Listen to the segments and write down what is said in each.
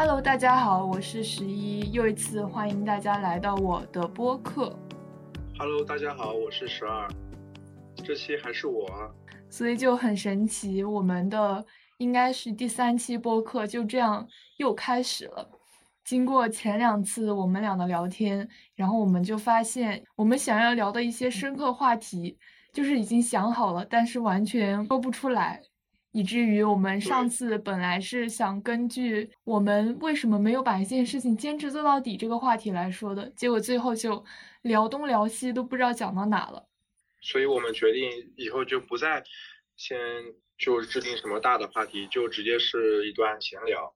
Hello， 大家好，我是11，又一次欢迎大家来到我的播客。Hello， 大家好，我是12，这期还是我，所以就很神奇，我们的应该是第3期播客就这样又开始了。经过前2次我们俩的聊天，然后我们就发现我们想要聊的一些深刻话题就是已经想好了，但是完全说不出来，以至于我们上次本来是想根据我们为什么没有把一件事情坚持做到底这个话题来说的，结果最后就聊东聊西都不知道讲到哪了。所以我们决定以后就不再先就制定什么大的话题，就直接是一段闲聊。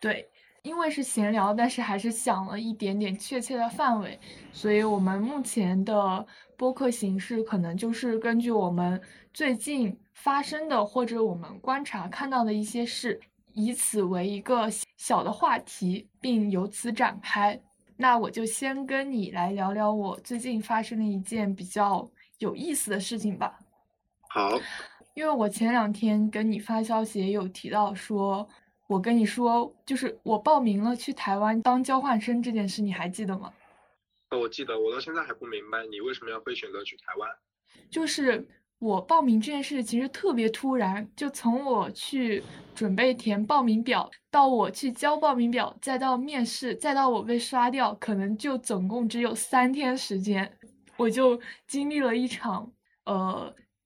对，因为是闲聊，但是还是想了一点点确切的范围，所以我们目前的播客形式可能就是根据我们最近发生的或者我们观察看到的一些事，以此为一个小的话题，并由此展开。那我就先跟你来聊聊我最近发生的一件比较有意思的事情吧。好，因为我前2天跟你发消息也有提到说，我跟你说，就是我报名了去台湾当交换生这件事，你还记得吗？我记得，我到现在还不明白你为什么要会选择去台湾。就是我报名这件事其实特别突然，就从我去准备填报名表，到我去交报名表，再到面试，再到我被刷掉，可能就总共只有3天时间，我就经历了一场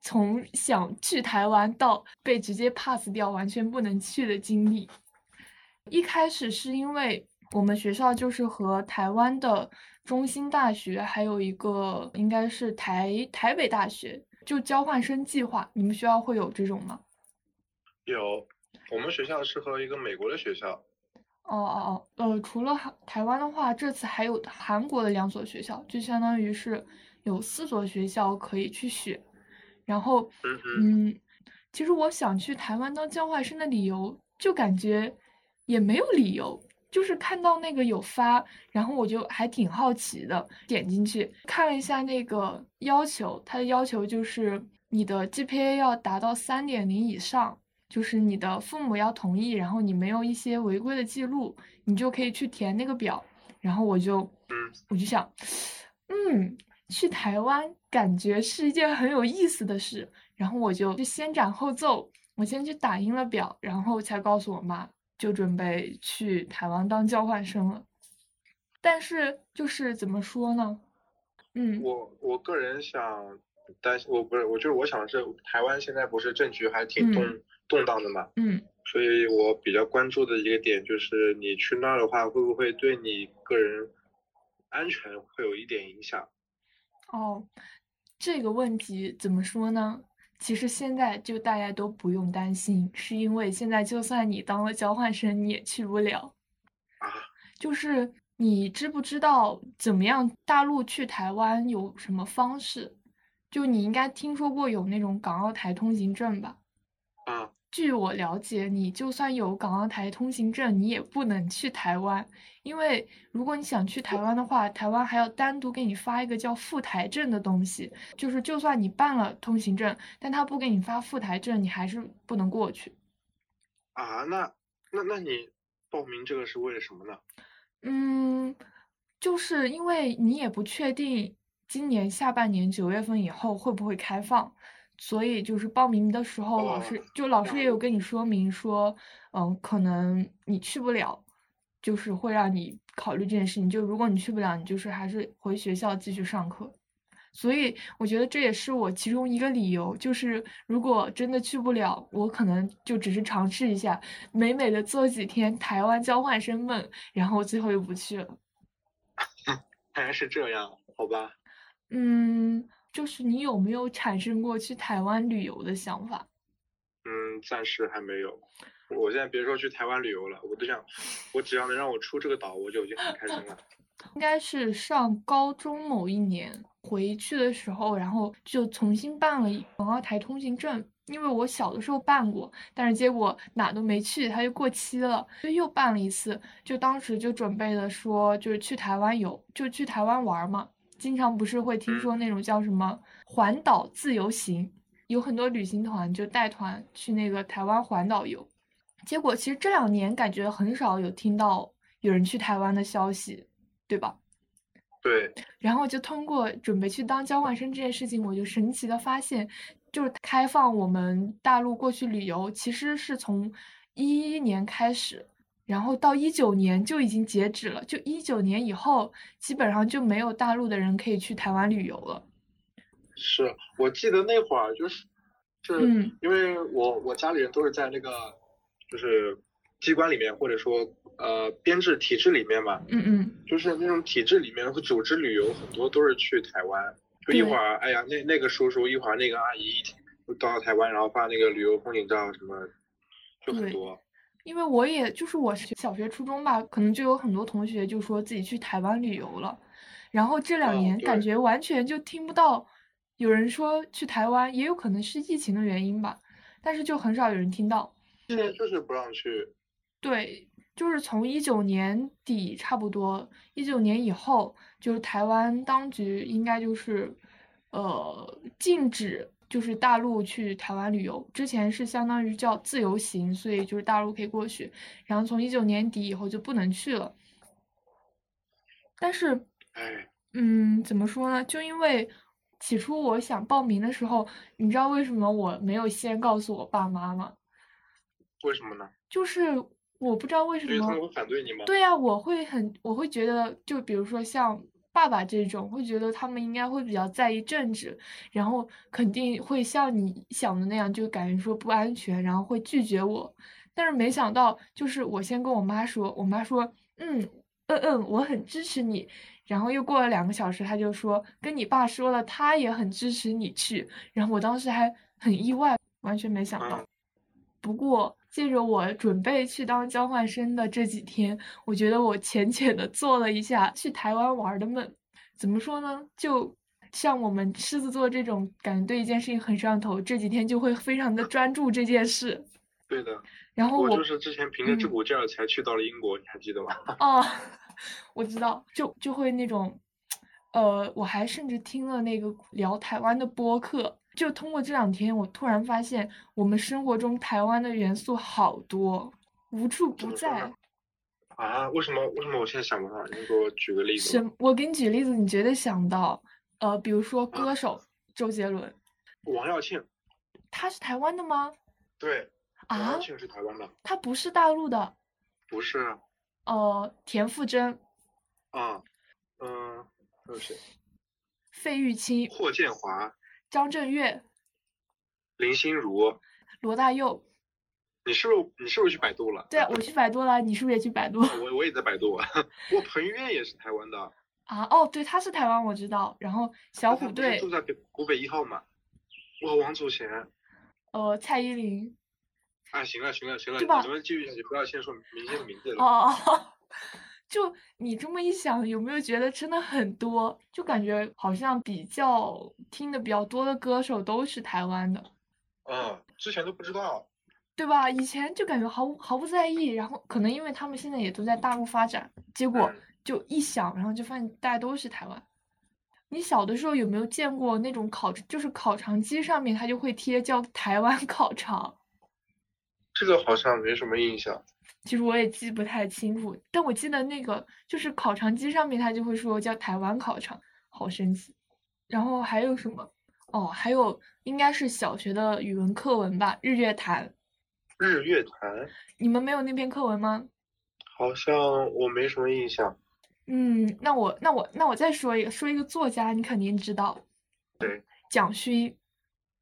从想去台湾到被直接 pass 掉完全不能去的经历。一开始是因为我们学校就是和台湾的中兴大学还有一个应该是台北大学就交换生计划，你们学校会有这种吗？有，我们学校是和一个美国的学校。除了台湾的话，这次还有韩国的2所学校，就相当于是有4所学校可以去选。然后其实我想去台湾当交换生的理由就感觉也没有理由，就是看到那个有发，然后我就还挺好奇的，点进去看了一下那个要求，它的要求就是你的 GPA 要达到 3.0 以上，就是你的父母要同意，然后你没有一些违规的记录，你就可以去填那个表。然后我就想去台湾感觉是一件很有意思的事，然后我就先斩后奏，我先去打印了表，然后才告诉我妈，就准备去台湾当交换生了。但是就是怎么说呢，我个人想，但是我想是台湾现在不是政局还挺动荡的嘛，所以我比较关注的一个点就是你去那儿的话，会不会对你个人安全会有一点影响？这个问题怎么说呢，其实现在就大家都不用担心，是因为现在就算你当了交换生你也去不了。就是你知不知道怎么样大陆去台湾有什么方式，就你应该听说过有那种港澳台通行证吧？据我了解，你就算有港澳台通行证你也不能去台湾，因为如果你想去台湾的话，台湾还要单独给你发一个叫赴台证的东西，就是就算你办了通行证，但他不给你发赴台证，你还是不能过去。那你报名这个是为了什么呢？就是因为你也不确定今年下半年9月份以后会不会开放，所以就是报名的时候，老师也有跟你说明说，可能你去不了，就是会让你考虑这件事情。就如果你去不了，你就是还是回学校继续上课。所以我觉得这也是我其中一个理由，就是如果真的去不了，我可能就只是尝试一下，美美的做几天台湾交换生梦，然后最后又不去了。还是这样，好吧。就是你有没有产生过去台湾旅游的想法？暂时还没有。我现在别说去台湾旅游了，我只要能让我出这个岛，我就已经很开心了。应该是上高中某一年回去的时候，然后就重新办了港澳台通行证，因为我小的时候办过，但是结果哪都没去，它就过期了，就又办了一次。就当时就准备的说，就是去台湾游，就去台湾玩嘛。经常不是会听说那种叫什么环岛自由行，有很多旅行团就带团去那个台湾环岛游，结果其实这2年感觉很少有听到有人去台湾的消息，对吧？对。然后就通过准备去当交换生这件事情，我就神奇的发现，就是开放我们大陆过去旅游，其实是从11年开始，然后到19年就已经截止了，就19年以后基本上就没有大陆的人可以去台湾旅游了。是，我记得那会儿就是因为我家里人都是在那个就是机关里面，或者说编制体制里面嘛，就是那种体制里面会组织旅游，很多都是去台湾，就一会儿哎呀那个叔叔，一会儿那个阿姨到台湾，然后发那个旅游风景照什么，就很多。因为我也就是我小学初中吧，可能就有很多同学就说自己去台湾旅游了，然后这2年感觉完全就听不到有人说去台湾，也有可能是疫情的原因吧，但是就很少有人听到。现在就是不让去。对，就是从19年底差不多，19年以后，就是台湾当局应该就是禁止就是大陆去台湾旅游，之前是相当于叫自由行，所以就是大陆可以过去，然后从19年底以后就不能去了。但是怎么说呢，就因为起初我想报名的时候，你知道为什么我没有先告诉我爸妈吗？为什么呢？就是我不知道为什么。他们会反对你吗？对呀，我会觉得，就比如说像爸爸这种，会觉得他们应该会比较在意政治，然后肯定会像你想的那样，就感觉说不安全，然后会拒绝我。但是没想到，就是我先跟我妈说，我妈说我很支持你。然后又过了2个小时，他就说跟你爸说了，他也很支持你去。然后我当时还很意外，完全没想到。不过借着我准备去当交换生的这几天，我觉得我浅浅的做了一下去台湾玩的梦。怎么说呢，就像我们狮子座这种感觉对一件事情很上头，这几天就会非常的专注这件事。对的。然后我就是之前凭着这股劲儿才去到了英国，你还记得吗？哦，我知道，就会那种我还甚至听了那个聊台湾的播客。就通过这2天，我突然发现我们生活中台湾的元素好多，无处不在。啊？为什么我现在想不到？你给我举个例子。我给你举例子，你绝对想到。比如说歌手周杰伦、王耀庆，他是台湾的吗？对。啊？王耀庆是台湾的。他不是大陆的。不是。田馥甄。啊。还有谁？费玉清。霍建华。张震岳，林心如，罗大佑。你是不是去百度了？对，我去百度了。你是不是也去百度？我也在百度。我彭于晏也是台湾的啊。哦，对，他是台湾，我知道。然后小虎队住在湖北1号嘛。哇，王祖贤，蔡依林。啊，行了，你们继续下去，不要先说明星的名字了。哦。就你这么一想，有没有觉得真的很多？就感觉好像比较听的比较多的歌手都是台湾的。之前都不知道，对吧？以前就感觉毫不在意，然后可能因为他们现在也都在大陆发展，结果就一想，然后就发现大家都是台湾。你小的时候有没有见过那种就是烤肠机上面它就会贴叫台湾烤肠？这个好像没什么印象。其实我也记不太清楚，但我记得那个就是烤肠机上面他就会说叫台湾烤肠，好神奇。然后还有什么？还有应该是小学的语文课文吧，日月潭。日月潭？你们没有那篇课文吗？好像我没什么印象。那我再说一个作家，你肯定知道。对。蒋勋。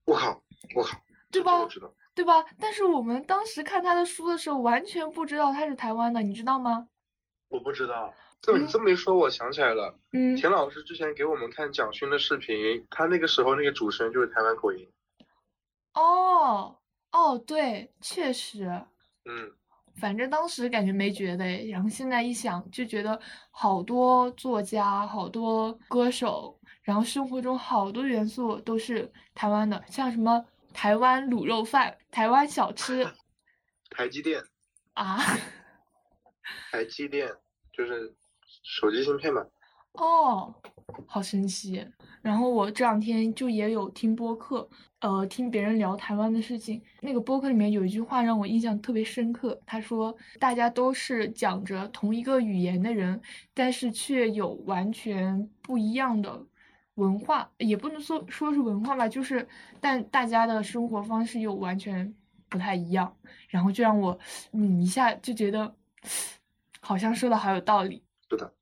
我靠。对吧？我知道。对吧？但是我们当时看他的书的时候，完全不知道他是台湾的，你知道吗？我不知道。你这么一说，我想起来了。田老师之前给我们看蒋勋的视频，他那个时候那个主持人就是台湾口音。哦，对，确实。反正当时感觉没觉得，然后现在一想就觉得好多作家、好多歌手，然后生活中好多元素都是台湾的，像什么台湾卤肉饭、台湾小吃、台积电啊，台积电就是手机芯片嘛。哦，好神奇。然后我这两天就也有听播客，听别人聊台湾的事情。那个播客里面有一句话让我印象特别深刻，他说大家都是讲着同一个语言的人，但是却有完全不一样的文化，也不能说是文化吧，就是但大家的生活方式又完全不太一样。然后就让我一下就觉得好像说的好有道理。是的。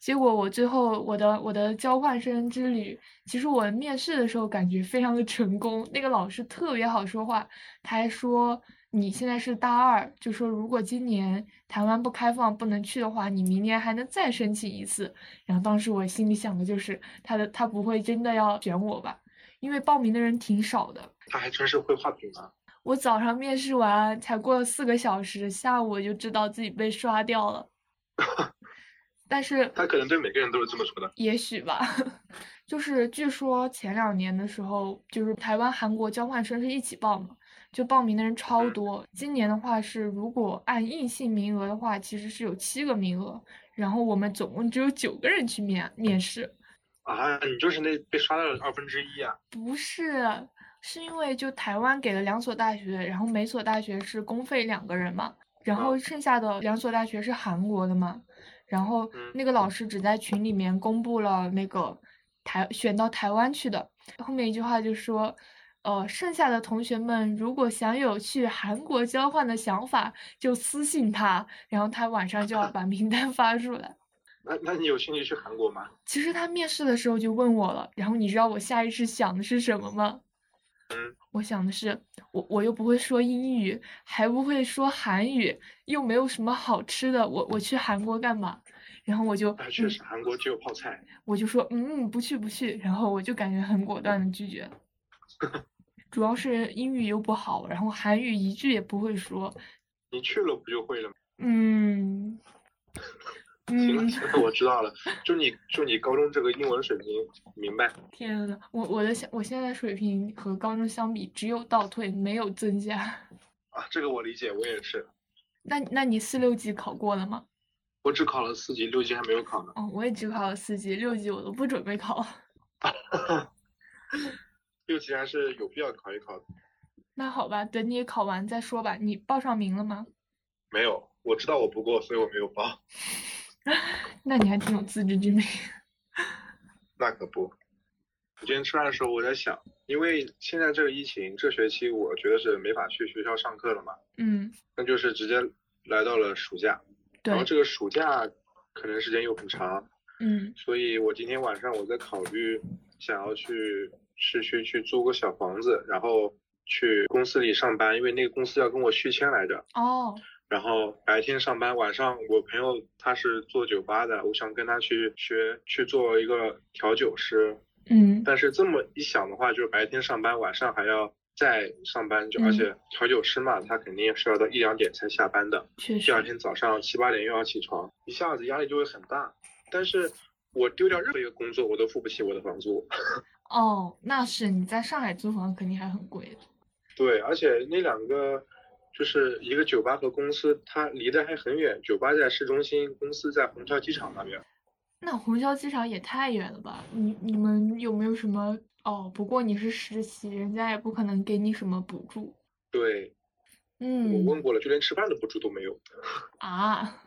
结果我最后我的交换生之旅，其实我面试的时候感觉非常的成功，那个老师特别好说话，他还说你现在是大二，就说如果今年台湾不开放不能去的话，你明年还能再申请一次。然后当时我心里想的就是他不会真的要选我吧，因为报名的人挺少的。他还真是会画饼啊。我早上面试完才过了4个小时，下午我就知道自己被刷掉了。但是他可能对每个人都是这么说的，也许吧。就是据说前2年的时候，就是台湾韩国交换生是一起报嘛，就报名的人超多。今年的话是如果按硬性名额的话，其实是有7个名额，然后我们总共只有9个人去面试。啊，你就是那被刷到了1/2啊？不是，是因为就台湾给了2所大学，然后每所大学是公费2个人嘛，然后剩下的2所大学是韩国的嘛。然后那个老师只在群里面公布了那个选到台湾去的，后面一句话就说，剩下的同学们如果想有去韩国交换的想法，就私信他，然后他晚上就要把名单发出来。那你有兴趣去韩国吗？其实他面试的时候就问我了，然后你知道我下意识想的是什么吗？我想的是我又不会说英语，还不会说韩语，又没有什么好吃的，我去韩国干嘛？然后我就确实韩国只有泡菜，我就说不去。然后我就感觉很果断的拒绝。主要是英语又不好，然后韩语一句也不会说。你去了不就会了吗？行了，我知道了。就你高中这个英文水平，明白？天呐，我现在水平和高中相比，只有倒退没有增加。啊，这个我理解，我也是。那你4、6级考过了吗？我只考了4级，6级还没有考呢。哦，我也只考了4级，6级我都不准备考。6级还是有必要考一考的。那好吧，等你考完再说吧。你报上名了吗？没有，我知道我不过，所以我没有报。那你还挺有自知之明。那可不，我今天吃饭的时候我在想，因为现在这个疫情，这学期我觉得是没法去学校上课了嘛。那就是直接来到了暑假。对。然后这个暑假可能时间又很长。所以我今天晚上我在考虑想要去租个小房子，然后去公司里上班，因为那个公司要跟我续签来着。哦。然后白天上班，晚上我朋友他是做酒吧的，我想跟他去做一个调酒师。但是这么一想的话，就是白天上班，晚上还要再上班，而且调酒师嘛，他肯定是要到1、2点才下班的，第二天早上7、8点又要起床，一下子压力就会很大。但是我丢掉任何一个工作，我都付不起我的房租。哦，那是你在上海租房肯定还很贵的。对，而且那两个。就是一个酒吧和公司，它离得还很远。酒吧在市中心，公司在虹桥机场那边。那虹桥机场也太远了吧？你们有没有什么？哦，不过你是实习，人家也不可能给你什么补助。对，我问过了，就连吃饭的补助都没有。啊，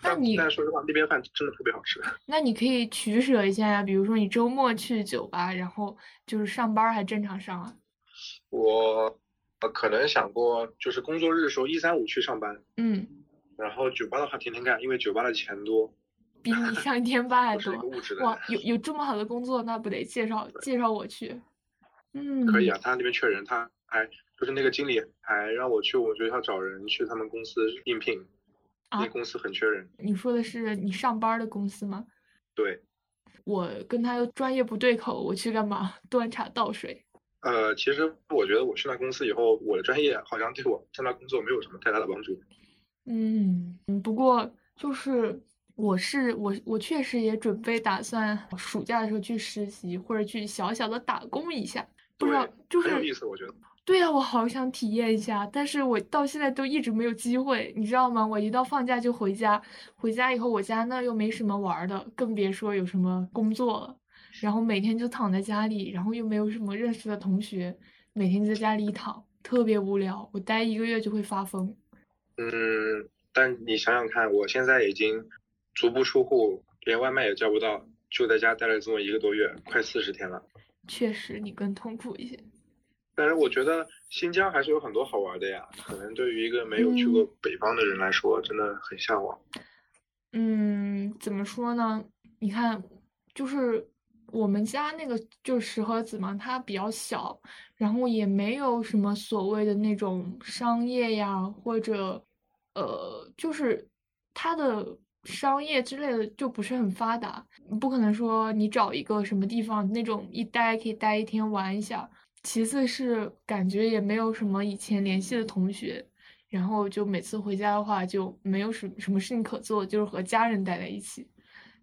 但说实话，那边饭真的特别好吃。那你可以取舍一下呀，比如说你周末去酒吧，然后就是上班还正常上啊。我可能想过，就是工作日的时候1、3、5去上班，然后酒吧的话天天干，因为酒吧的钱多，比你上一天班还多。哇，有这么好的工作，那不得介绍我去？可以啊，他那边缺人，他还就是那个经理还让我去我们学校找人去他们公司应聘，那公司很缺人。你说的是你上班的公司吗？对，我跟他专业不对口，我去干嘛？端茶倒水。其实我觉得我去那公司以后，我的专业好像对我现在工作没有什么太大的帮助。不过就是我确实也准备打算暑假的时候去实习或者去小小的打工一下，不知道就是很有意思，我觉得对呀，我好想体验一下，但是我到现在都一直没有机会，你知道吗？我一到放假就回家，回家以后我家那又没什么玩儿的，更别说有什么工作了。然后每天就躺在家里，然后又没有什么认识的同学，每天就在家里一躺，特别无聊。我待1个月就会发疯。但你想想看，我现在已经足不出户，连外卖也叫不到，就在家待了这么1个多月，快40天了。确实，你更痛苦一些。但是我觉得新疆还是有很多好玩的呀，可能对于一个没有去过北方的人来说，真的很向往。怎么说呢？你看，就是我们家那个就是石河子嘛，它比较小，然后也没有什么所谓的那种商业呀，或者就是它的商业之类的就不是很发达。不可能说你找一个什么地方那种一待可以待1天玩一下。其次是感觉也没有什么以前联系的同学，然后就每次回家的话就没有什么事情可做，就是和家人待在一起，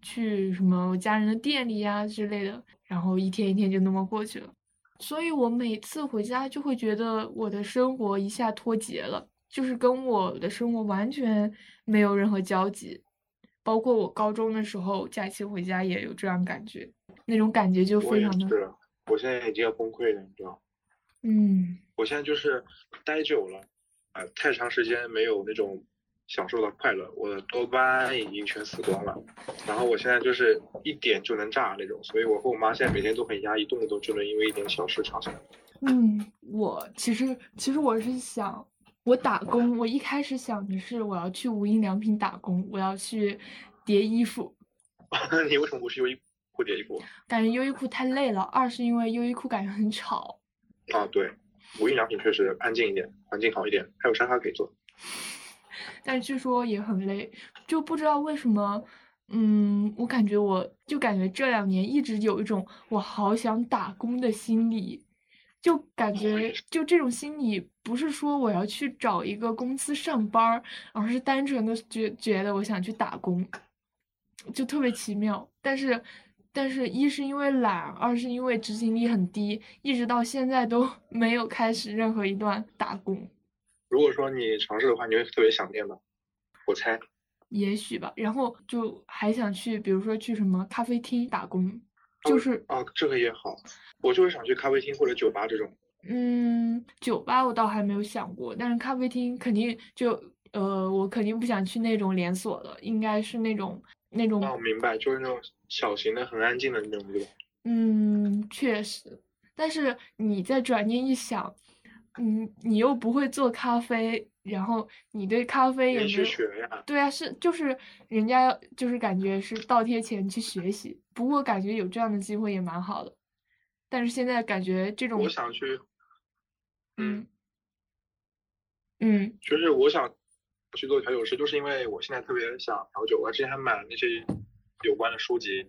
去什么家人的店里呀之类的，然后一天一天就那么过去了。所以我每次回家就会觉得我的生活一下脱节了，就是跟我的生活完全没有任何交集。包括我高中的时候假期回家也有这样感觉，那种感觉就非常的，我现在已经要崩溃了，你知道？我现在就是待久了，太长时间没有那种享受到快乐，我的多巴胺已经全死光了，然后我现在就是一点就能炸那种，所以我和我妈现在每天都很压抑，动不动就能因为一点小事吵起来。我其实我是想，我打工，我一开始想的是我要去无印良品打工，我要去叠衣服。你为什么不去优衣库？感觉优衣库太累了，二是因为优衣库感觉很吵。啊，对，无印良品确实安静一点，环境好一点，还有沙发可以坐。但据说也很累，就不知道为什么。我感觉这2年一直有一种我好想打工的心理，就感觉就这种心理不是说我要去找一个公司上班，而是单纯的觉得我想去打工，就特别奇妙。但是一是因为懒，二是因为执行力很低，一直到现在都没有开始任何一段打工。如果说你尝试的话，你会特别想念的，我猜。也许吧，然后就还想去，比如说去什么咖啡厅打工，就是这个也好，我就是想去咖啡厅或者酒吧这种。酒吧我倒还没有想过，但是咖啡厅肯定就我肯定不想去那种连锁的，应该是那种。我明白，就是那种小型的很安静的那种，对吧？确实，但是你再转念一想，你又不会做咖啡，然后你对咖啡也没有，你去学呀？对啊，就是人家就是感觉是倒贴钱去学习，不过感觉有这样的机会也蛮好的，但是现在感觉这种我想去，就是我想去做调酒师，就是因为我现在特别想调酒，我之前还买了那些有关的书籍，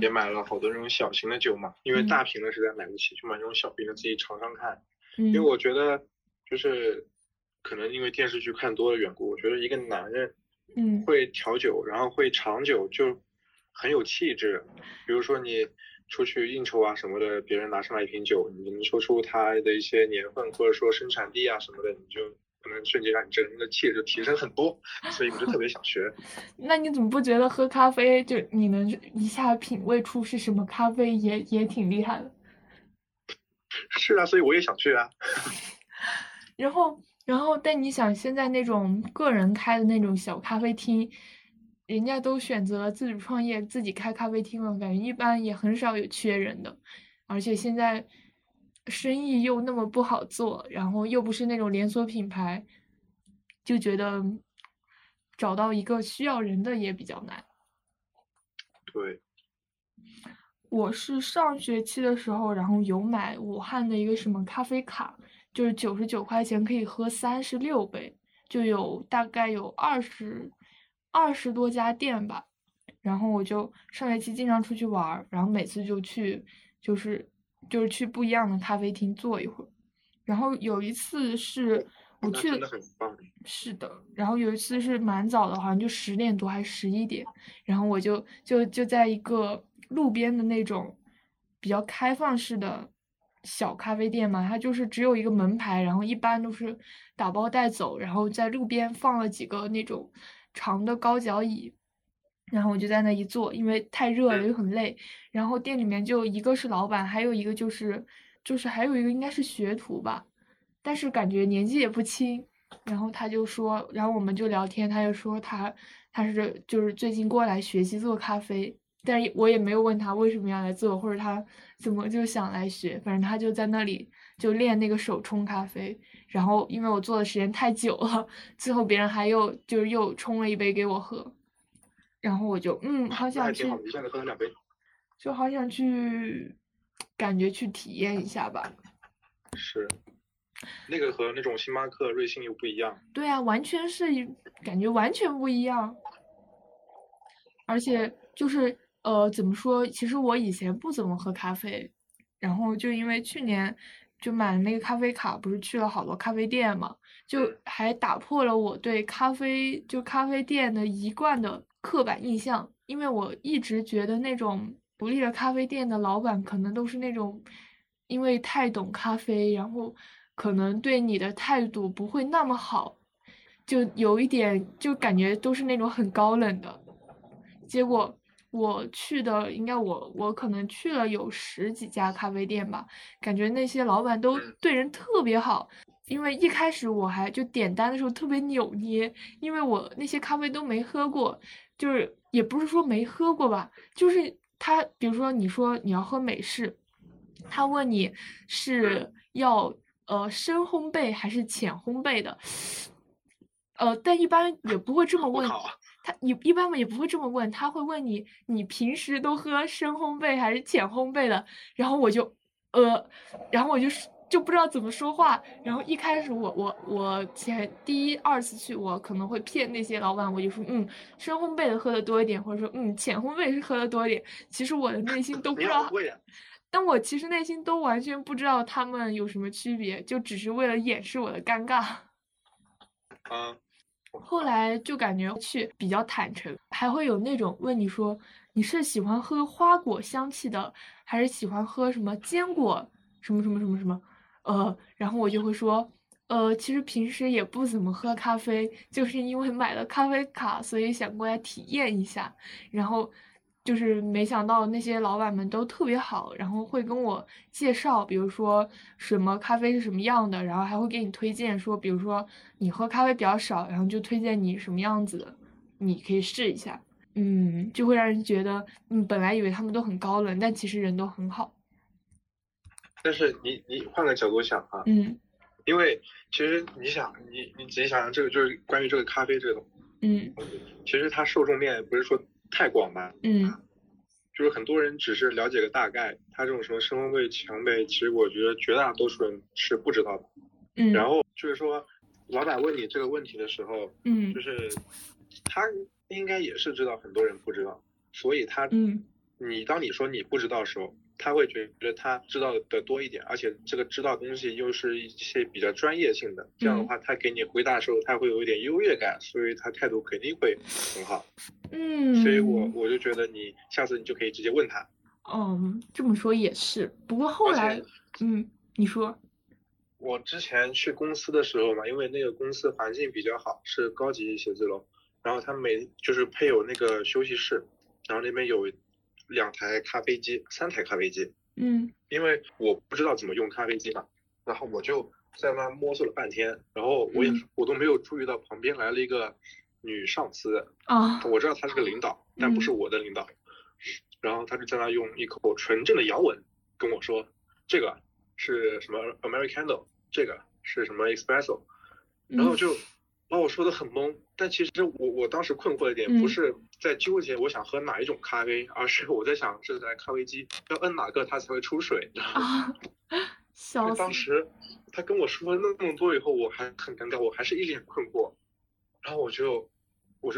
也买了好多那种小型的酒嘛，因为大瓶的实在买不起，去买那种小瓶的自己尝尝看。因为我觉得就是可能因为电视剧看多的缘故，我觉得一个男人会调酒，然后会尝酒就很有气质。比如说你出去应酬啊什么的，别人拿上来一瓶酒，你能说出他的一些年份或者说生产地啊什么的，你就可能瞬间让你整个人的气质就提升很多，所以我就特别想学。那你怎么不觉得喝咖啡就你能一下品味出是什么咖啡也挺厉害的？是啊，所以我也想去啊。然后但你想现在那种个人开的那种小咖啡厅，人家都选择自主创业自己开咖啡厅了，感觉一般也很少有缺人的，而且现在生意又那么不好做，然后又不是那种连锁品牌，就觉得找到一个需要人的也比较难。对，我是上学期的时候，然后有买武汉的一个什么咖啡卡，就是99块钱可以喝36杯，就有大概有20多家店吧。然后我就上学期经常出去玩，然后每次就去就是去不一样的咖啡厅坐一会儿。然后有一次是我去，是的，然后有一次是蛮早的，好像就10点多还是11点，然后我就在一个路边的那种比较开放式的小咖啡店嘛，它就是只有一个门牌，然后一般都是打包带走，然后在路边放了几个那种长的高脚椅，然后我就在那一坐，因为太热了又很累，然后店里面就一个是老板，还有一个就是还有一个应该是学徒吧，但是感觉年纪也不轻，然后他就说，然后我们就聊天，他就说他是就是最近过来学习做咖啡，但是我也没有问他为什么要来做，或者他怎么就想来学，反正他就在那里就练那个手冲咖啡，然后因为我做的时间太久了，最后别人还又冲了一杯给我喝，然后我就好想去，就好想去，感觉去体验一下吧。是。那个和那种星巴克、瑞幸又不一样。对啊，完全是感觉完全不一样。而且就是怎么说？其实我以前不怎么喝咖啡，然后就因为去年就买了那个咖啡卡，不是去了好多咖啡店嘛，就还打破了我对咖啡店的一贯的刻板印象，因为我一直觉得那种独立的咖啡店的老板可能都是那种因为太懂咖啡，然后可能对你的态度不会那么好，就有一点就感觉都是那种很高冷的。结果我去的应该我可能去了有十几家咖啡店吧，感觉那些老板都对人特别好，因为一开始我还就点单的时候特别扭捏，因为我那些咖啡都没喝过，就是也不是说没喝过吧，就是他比如说你说你要喝美式，他问你是要深烘焙还是浅烘焙的，但一般也不会这么问，他一般也不会这么问，他会问你你平时都喝深烘焙还是浅烘焙的，然后我就然后我就不知道怎么说话，然后一开始我前第一、第二次去，我可能会骗那些老板，我就说深烘焙的喝的多一点，或者说浅烘焙是喝的多一点，其实我的内心都不知道。但我其实内心都完全不知道他们有什么区别，就只是为了掩饰我的尴尬。后来就感觉去比较坦诚，还会有那种问你说你是喜欢喝花果香气的，还是喜欢喝什么坚果什么什么什么什么，然后我就会说，其实平时也不怎么喝咖啡，就是因为买了咖啡卡，所以想过来体验一下，然后。就是没想到那些老板们都特别好，然后会跟我介绍比如说什么咖啡是什么样的，然后还会给你推荐说比如说你喝咖啡比较少，然后就推荐你什么样子的你可以试一下，就会让人觉得本来以为他们都很高冷，但其实人都很好。但是你换个角度想啊，因为其实你想你仔细想想这个就是关于这个咖啡这个东西，其实它受众面不是说太广吧，就是很多人只是了解个大概，他这种什么深烘焙、浅烘焙，其实我觉得绝大多数人是不知道的。然后就是说，老板问你这个问题的时候，就是他应该也是知道很多人不知道，所以他，你当你说你不知道的时候，他会觉得他知道的多一点，而且这个知道东西又是一些比较专业性的，这样的话他给你回答的时候他会有一点优越感，所以他态度肯定会很好。所以我就觉得你下次你就可以直接问他。这么说也是，不过后来你说我之前去公司的时候嘛，因为那个公司环境比较好，是高级写字楼，然后他就是配有那个休息室，然后那边有2台咖啡机，3台咖啡机，因为我不知道怎么用咖啡机嘛，然后我就在那摸索了半天，然后我都没有注意到旁边来了一个女上司，我知道她是个领导，但不是我的领导，然后她就在那用一口纯正的洋文跟我说，这个是什么 Americano， 这个是什么 Espresso， 然后就把我说的很懵，但其实我当时困惑的点不是在纠结我想喝哪一种咖啡，而是我在想这台咖啡机要摁哪个它才会出水。笑死！当时他跟我说了那么多以后，我还很尴尬，我还是一脸困惑，然后我就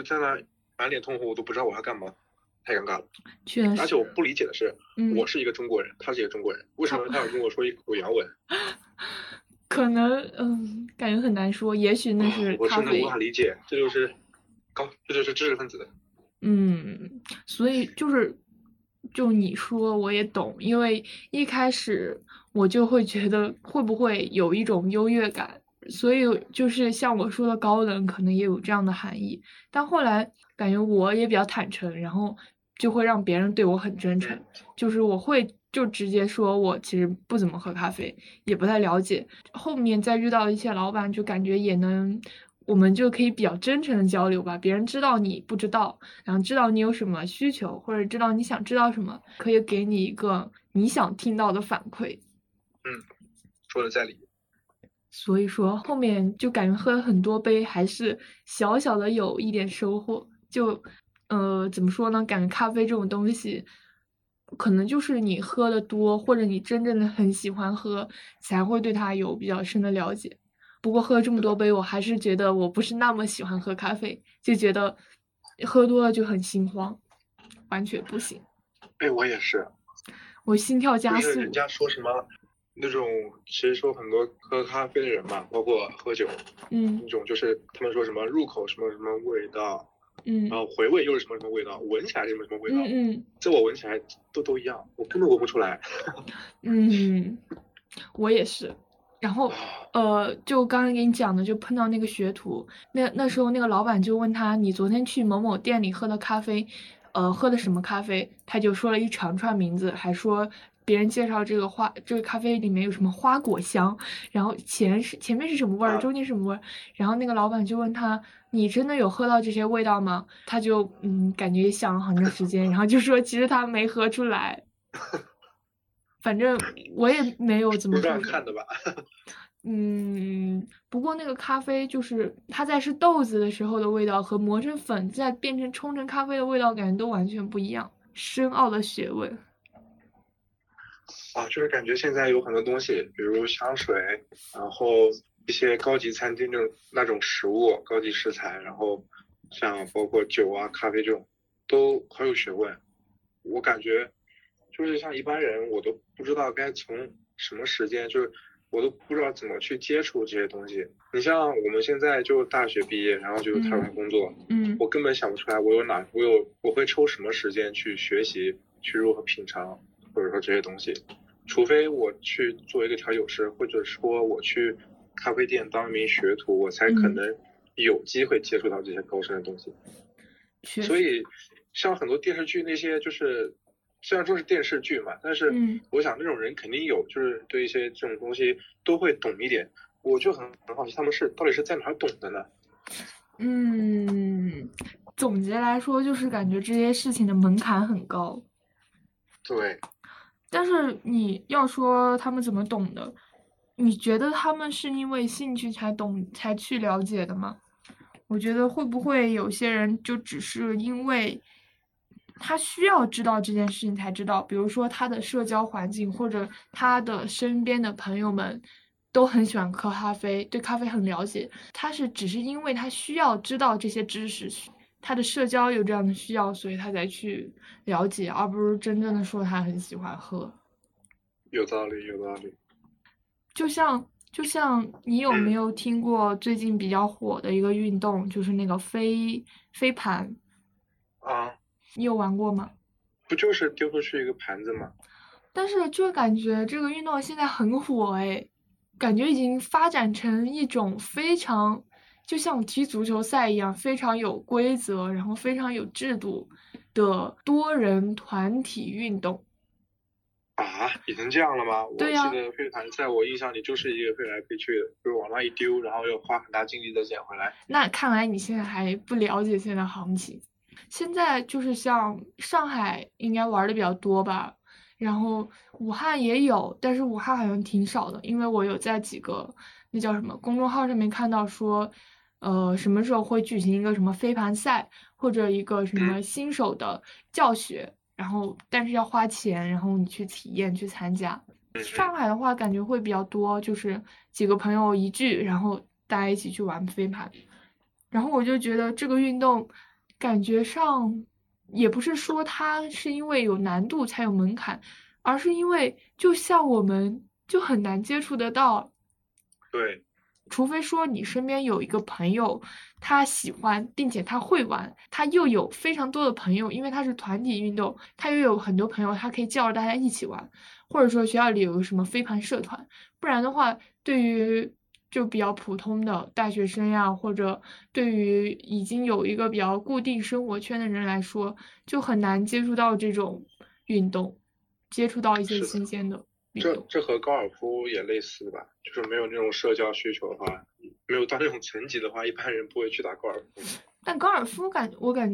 在那满脸通红，我都不知道我要干嘛，太尴尬了。确实。而且我不理解的是，我是一个中国人，他是一个中国人，为什么他要跟我说一口洋文？可能感觉很难说，也许那是咖啡。我真的无法理解，这就是知识分子。所以就你说我也懂，因为一开始我就会觉得会不会有一种优越感。所以就是像我说的高冷可能也有这样的含义，但后来感觉我也比较坦诚，然后就会让别人对我很真诚，就是我会就直接说我其实不怎么喝咖啡，也不太了解。后面再遇到一些老板就感觉也能，我们就可以比较真诚的交流吧，别人知道你不知道，然后知道你有什么需求，或者知道你想知道什么，可以给你一个你想听到的反馈。说的在理。所以说后面就感觉喝了很多杯还是小小的有一点收获。就怎么说呢，感觉咖啡这种东西可能就是你喝的多，或者你真正的很喜欢喝，才会对它有比较深的了解。不过喝了这么多杯，我还是觉得我不是那么喜欢喝咖啡，就觉得喝多了就很心慌，完全不行。对，我也是，我心跳加速。就是人家说什么那种，其实说很多喝咖啡的人嘛，包括喝酒，那种就是他们说什么入口什么什么味道，然后回味又是什么什么味道，闻起来是什么什么味道，这我闻起来都一样，我根本闻不出来。我也是。然后就刚才给你讲的，就碰到那个学徒，那时候那个老板就问他，你昨天去某某店里喝的咖啡，喝的什么咖啡？他就说了一长串名字，还说别人介绍这个咖啡里面有什么花果香，然后前面是什么味儿，中间是什么味儿，然后那个老板就问他，你真的有喝到这些味道吗？他就感觉想了很长时间，然后就说其实他没喝出来。反正我也没有怎么看的吧。不过那个咖啡就是它在是豆子的时候的味道和磨成粉再变成冲成咖啡的味道感觉都完全不一样，深奥的学问。就是感觉现在有很多东西，比如香水，然后一些高级餐厅那种食物、高级食材，然后像包括酒啊、咖啡这种，都很有学问。我感觉就是像一般人，我都不知道该从什么时间，就是我都不知道怎么去接触这些东西。你像我们现在就大学毕业，然后就踏入工作，我根本想不出来我会抽什么时间去学习，去如何品尝。或者说这些东西，除非我去做一个调酒师，或者说我去咖啡店当一名学徒，我才可能有机会接触到这些高深的东西。所以像很多电视剧那些，就是虽然说是电视剧嘛，但是我想那种人肯定有，就是对一些这种东西都会懂一点。我就很好奇他们到底是在哪懂的呢？总结来说就是感觉这些事情的门槛很高。对，但是你要说他们怎么懂的，你觉得他们是因为兴趣才懂才去了解的吗？我觉得会不会有些人就只是因为他需要知道这件事情才知道，比如说他的社交环境或者他的身边的朋友们都很喜欢喝咖啡，对咖啡很了解，他是只是因为他需要知道这些知识，他的社交有这样的需要，所以他才去了解，而不是真正的说他很喜欢喝。有道理，有道理。就像你有没有听过最近比较火的一个运动，就是那个飞盘？啊，你有玩过吗？不就是丢出去一个盘子吗？但是就感觉这个运动现在很火哎，感觉已经发展成一种非常。就像踢足球赛一样，非常有规则，然后非常有制度的多人团体运动。已经这样了吗？对呀，我记得飞盘在我印象里就是一个飞来飞去的，就是往那一丢，然后要花很大精力再捡回来。那看来你现在还不了解现在行情。现在就是像上海应该玩的比较多吧，然后武汉也有，但是武汉好像挺少的，因为我有在几个那叫什么公众号上面看到说。什么时候会举行一个什么飞盘赛，或者一个什么新手的教学，然后但是要花钱，然后你去体验去参加。上海的话感觉会比较多，就是几个朋友一聚，然后大家一起去玩飞盘。然后我就觉得这个运动感觉上也不是说它是因为有难度才有门槛，而是因为就像我们就很难接触得到。对。除非说你身边有一个朋友他喜欢并且他会玩，他又有非常多的朋友，因为他是团体运动，他又有很多朋友，他可以叫着大家一起玩，或者说学校里有什么飞盘社团。不然的话，对于就比较普通的大学生呀，或者对于已经有一个比较固定生活圈的人来说，就很难接触到这种运动，接触到一些新鲜的运动。这和高尔夫也类似吧，就是没有那种社交需求的话，没有到那种层级的话，一般人不会去打高尔夫。但高尔夫我感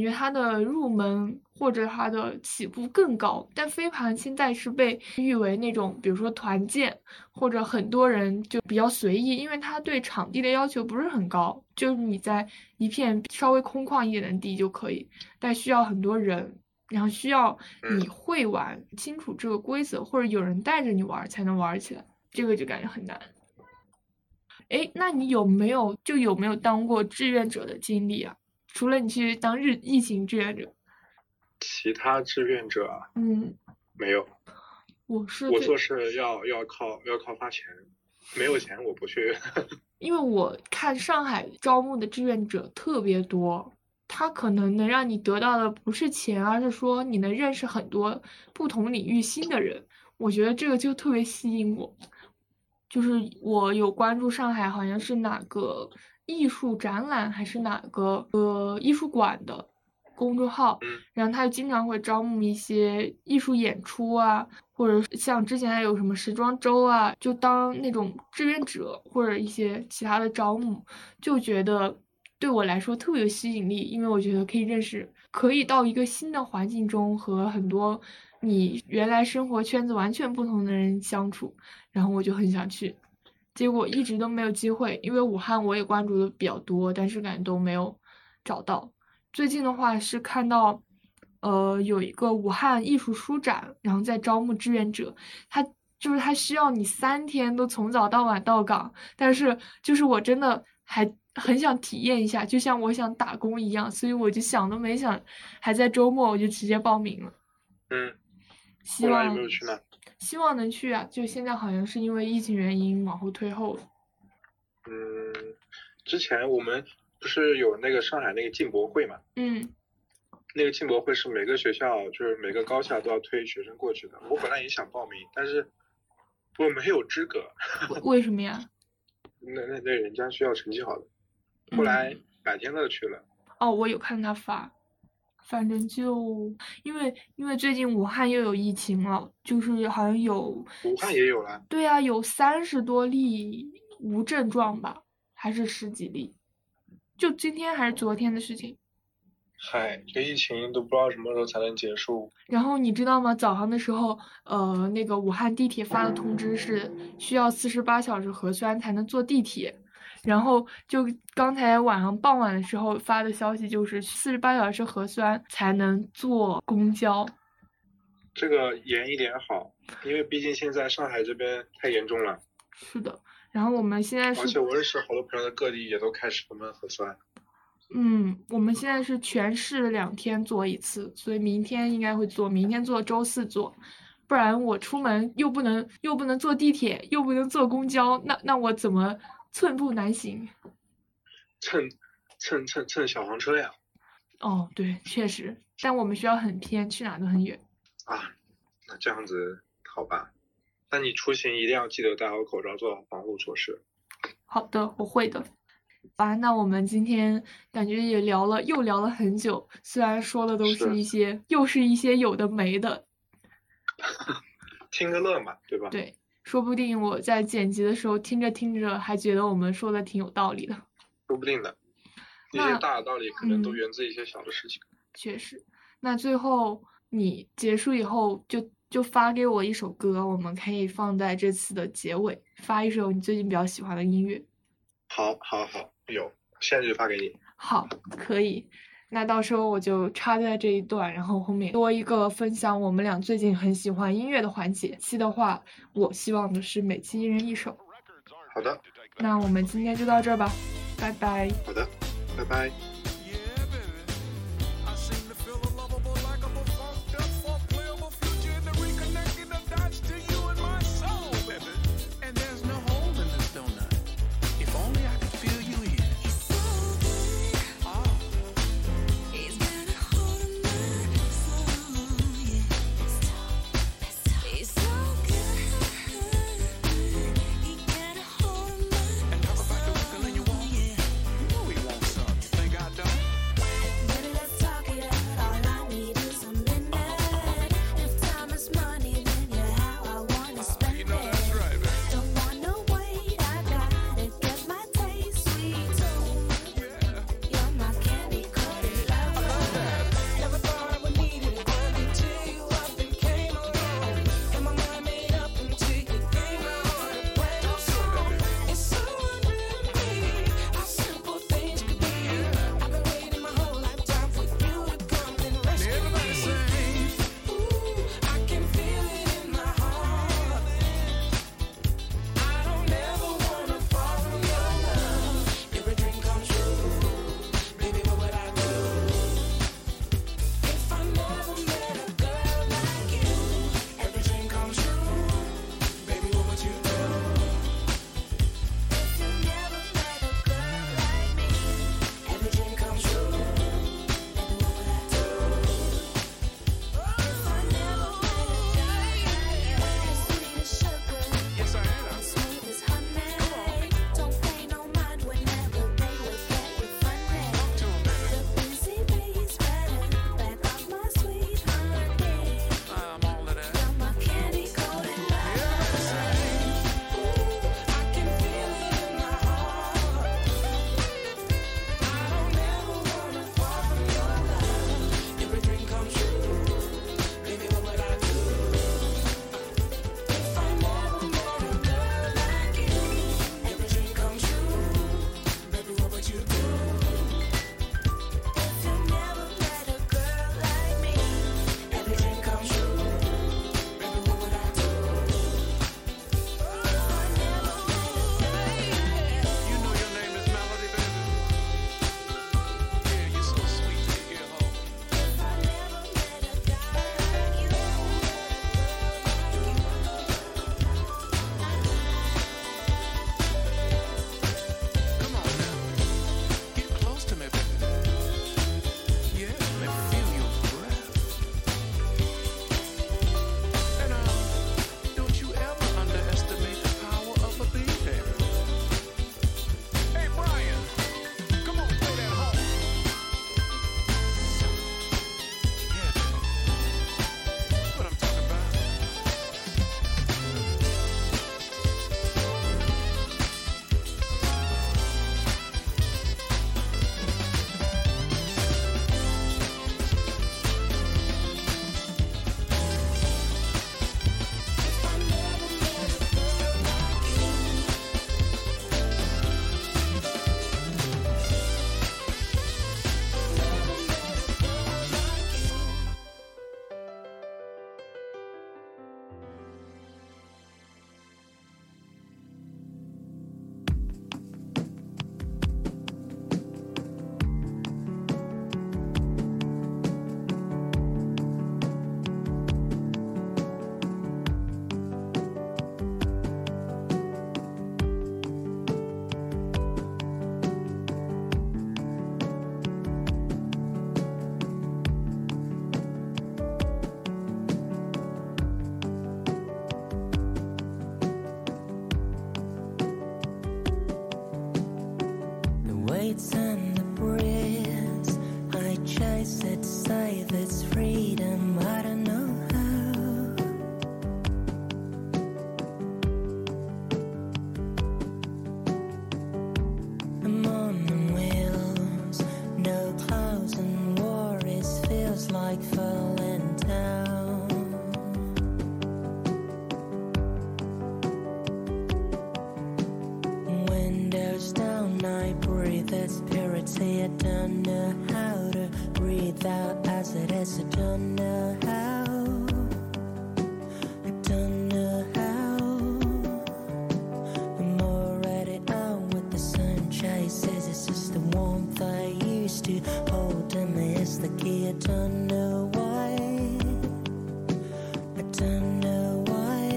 觉它的入门或者它的起步更高，但飞盘现在是被誉为那种比如说团建或者很多人就比较随意，因为它对场地的要求不是很高，就是你在一片稍微空旷一点的地就可以，但需要很多人，然后需要你会玩清楚这个规则或者有人带着你玩才能玩起来，这个就感觉很难。哎，那你有没有当过志愿者的经历啊？除了你去当疫情志愿者，其他志愿者没有。我做事要靠发钱，没有钱我不去。因为我看上海招募的志愿者特别多，他可能能让你得到的不是钱，而是说你能认识很多不同领域新的人，我觉得这个就特别吸引我。就是我有关注上海好像是哪个艺术展览还是哪个艺术馆的公众号，然后他就经常会招募一些艺术演出啊，或者像之前还有什么时装周啊，就当那种志愿者或者一些其他的招募，就觉得对我来说特别有吸引力，因为我觉得可以到一个新的环境中和很多你原来生活圈子完全不同的人相处，然后我就很想去，结果一直都没有机会，因为武汉我也关注的比较多，但是感觉都没有找到。最近的话是看到有一个武汉艺术书展，然后在招募志愿者，他需要你3天都从早到晚到岗，但是就是我真的还很想体验一下，就像我想打工一样，所以我就想都没想，还在周末我就直接报名了。后来有没有去呢？希望能去啊，就现在好像是因为疫情原因往后推后了。之前我们不是有那个上海那个进博会嘛？那个进博会是每个学校就是每个高校都要推学生过去的，我本来也想报名，但是我没有资格。为什么呀？那人家需要成绩好的。后来白天乐去了。我有看他发。反正就因为最近武汉又有疫情了，就是好像有武汉也有了。对啊，有30多例无症状吧，还是10几例，就今天还是昨天的事情。嗨，这疫情都不知道什么时候才能结束。然后你知道吗？早上的时候，那个武汉地铁发的通知是需要48小时核酸才能坐地铁。然后就刚才傍晚的时候发的消息就是48小时核酸才能坐公交。这个严一点好，因为毕竟现在上海这边太严重了。是的，然后我们现在是，而且我认识好多朋友的各地也都开始他们核酸。我们现在是全市2天做一次，所以明天应该会做，明天做，周4做。不然我出门又不能坐地铁，又不能坐公交，那我怎么？寸步难行，乘小黄车呀！哦，对，确实，但我们学校很偏，去哪都很远。啊，那这样子好吧？那你出行一定要记得戴好口罩，做好防护措施。好的，我会的。那我们今天感觉也又聊了很久，虽然说的都是一些有的没的。听个乐嘛，对吧？对。说不定我在剪辑的时候听着听着还觉得我们说的挺有道理的，说不定的，一些大的道理可能都源自一些小的事情。确实。那最后你结束以后就发给我一首歌，我们可以放在这次的结尾，发一首你最近比较喜欢的音乐。好，有，现在就发给你。好，可以。那到时候我就插在这一段，然后后面多一个分享我们俩最近很喜欢音乐的环节。期的话，我希望的是每期一人一首。好的，那我们今天就到这儿吧，拜拜。好的，拜拜。lights and the breeze. I chase its save its freedom. I don't know how. I'm on the wheels, no clouds and worries. Feels like falling down. Windows down, I breathe its purity. I don't know how to breathe out as it is. I don't know how. I don't know how. I'm already out with the sun chases. It's just the warmth I used to hold in me. It's the key. I don't know why. I don't know why.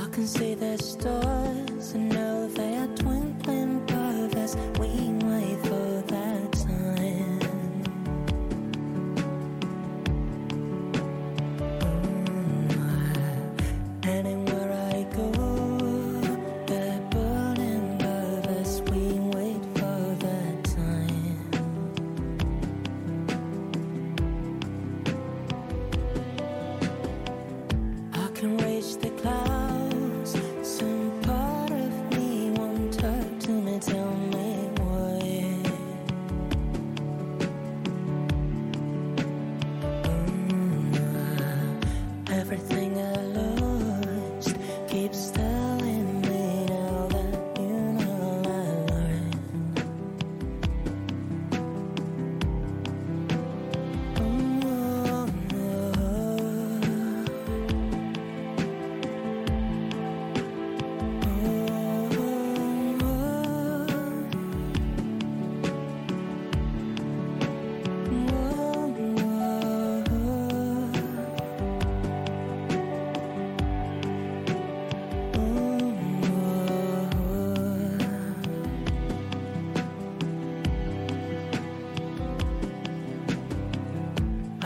I can see the stars. I know they are twinkling above us. We wait for that time. Anywhere I go, they're burning above us. We wait for that time. I can reach the clouds. Some part of me won't talk to me, tell me why. Everything I lost keeps telling me now that you know I learned.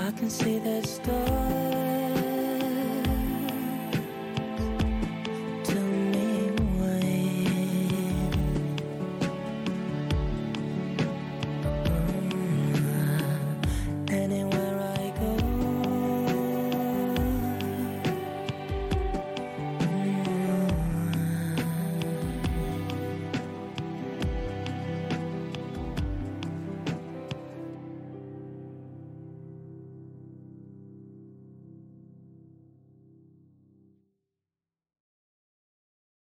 I can see the stars.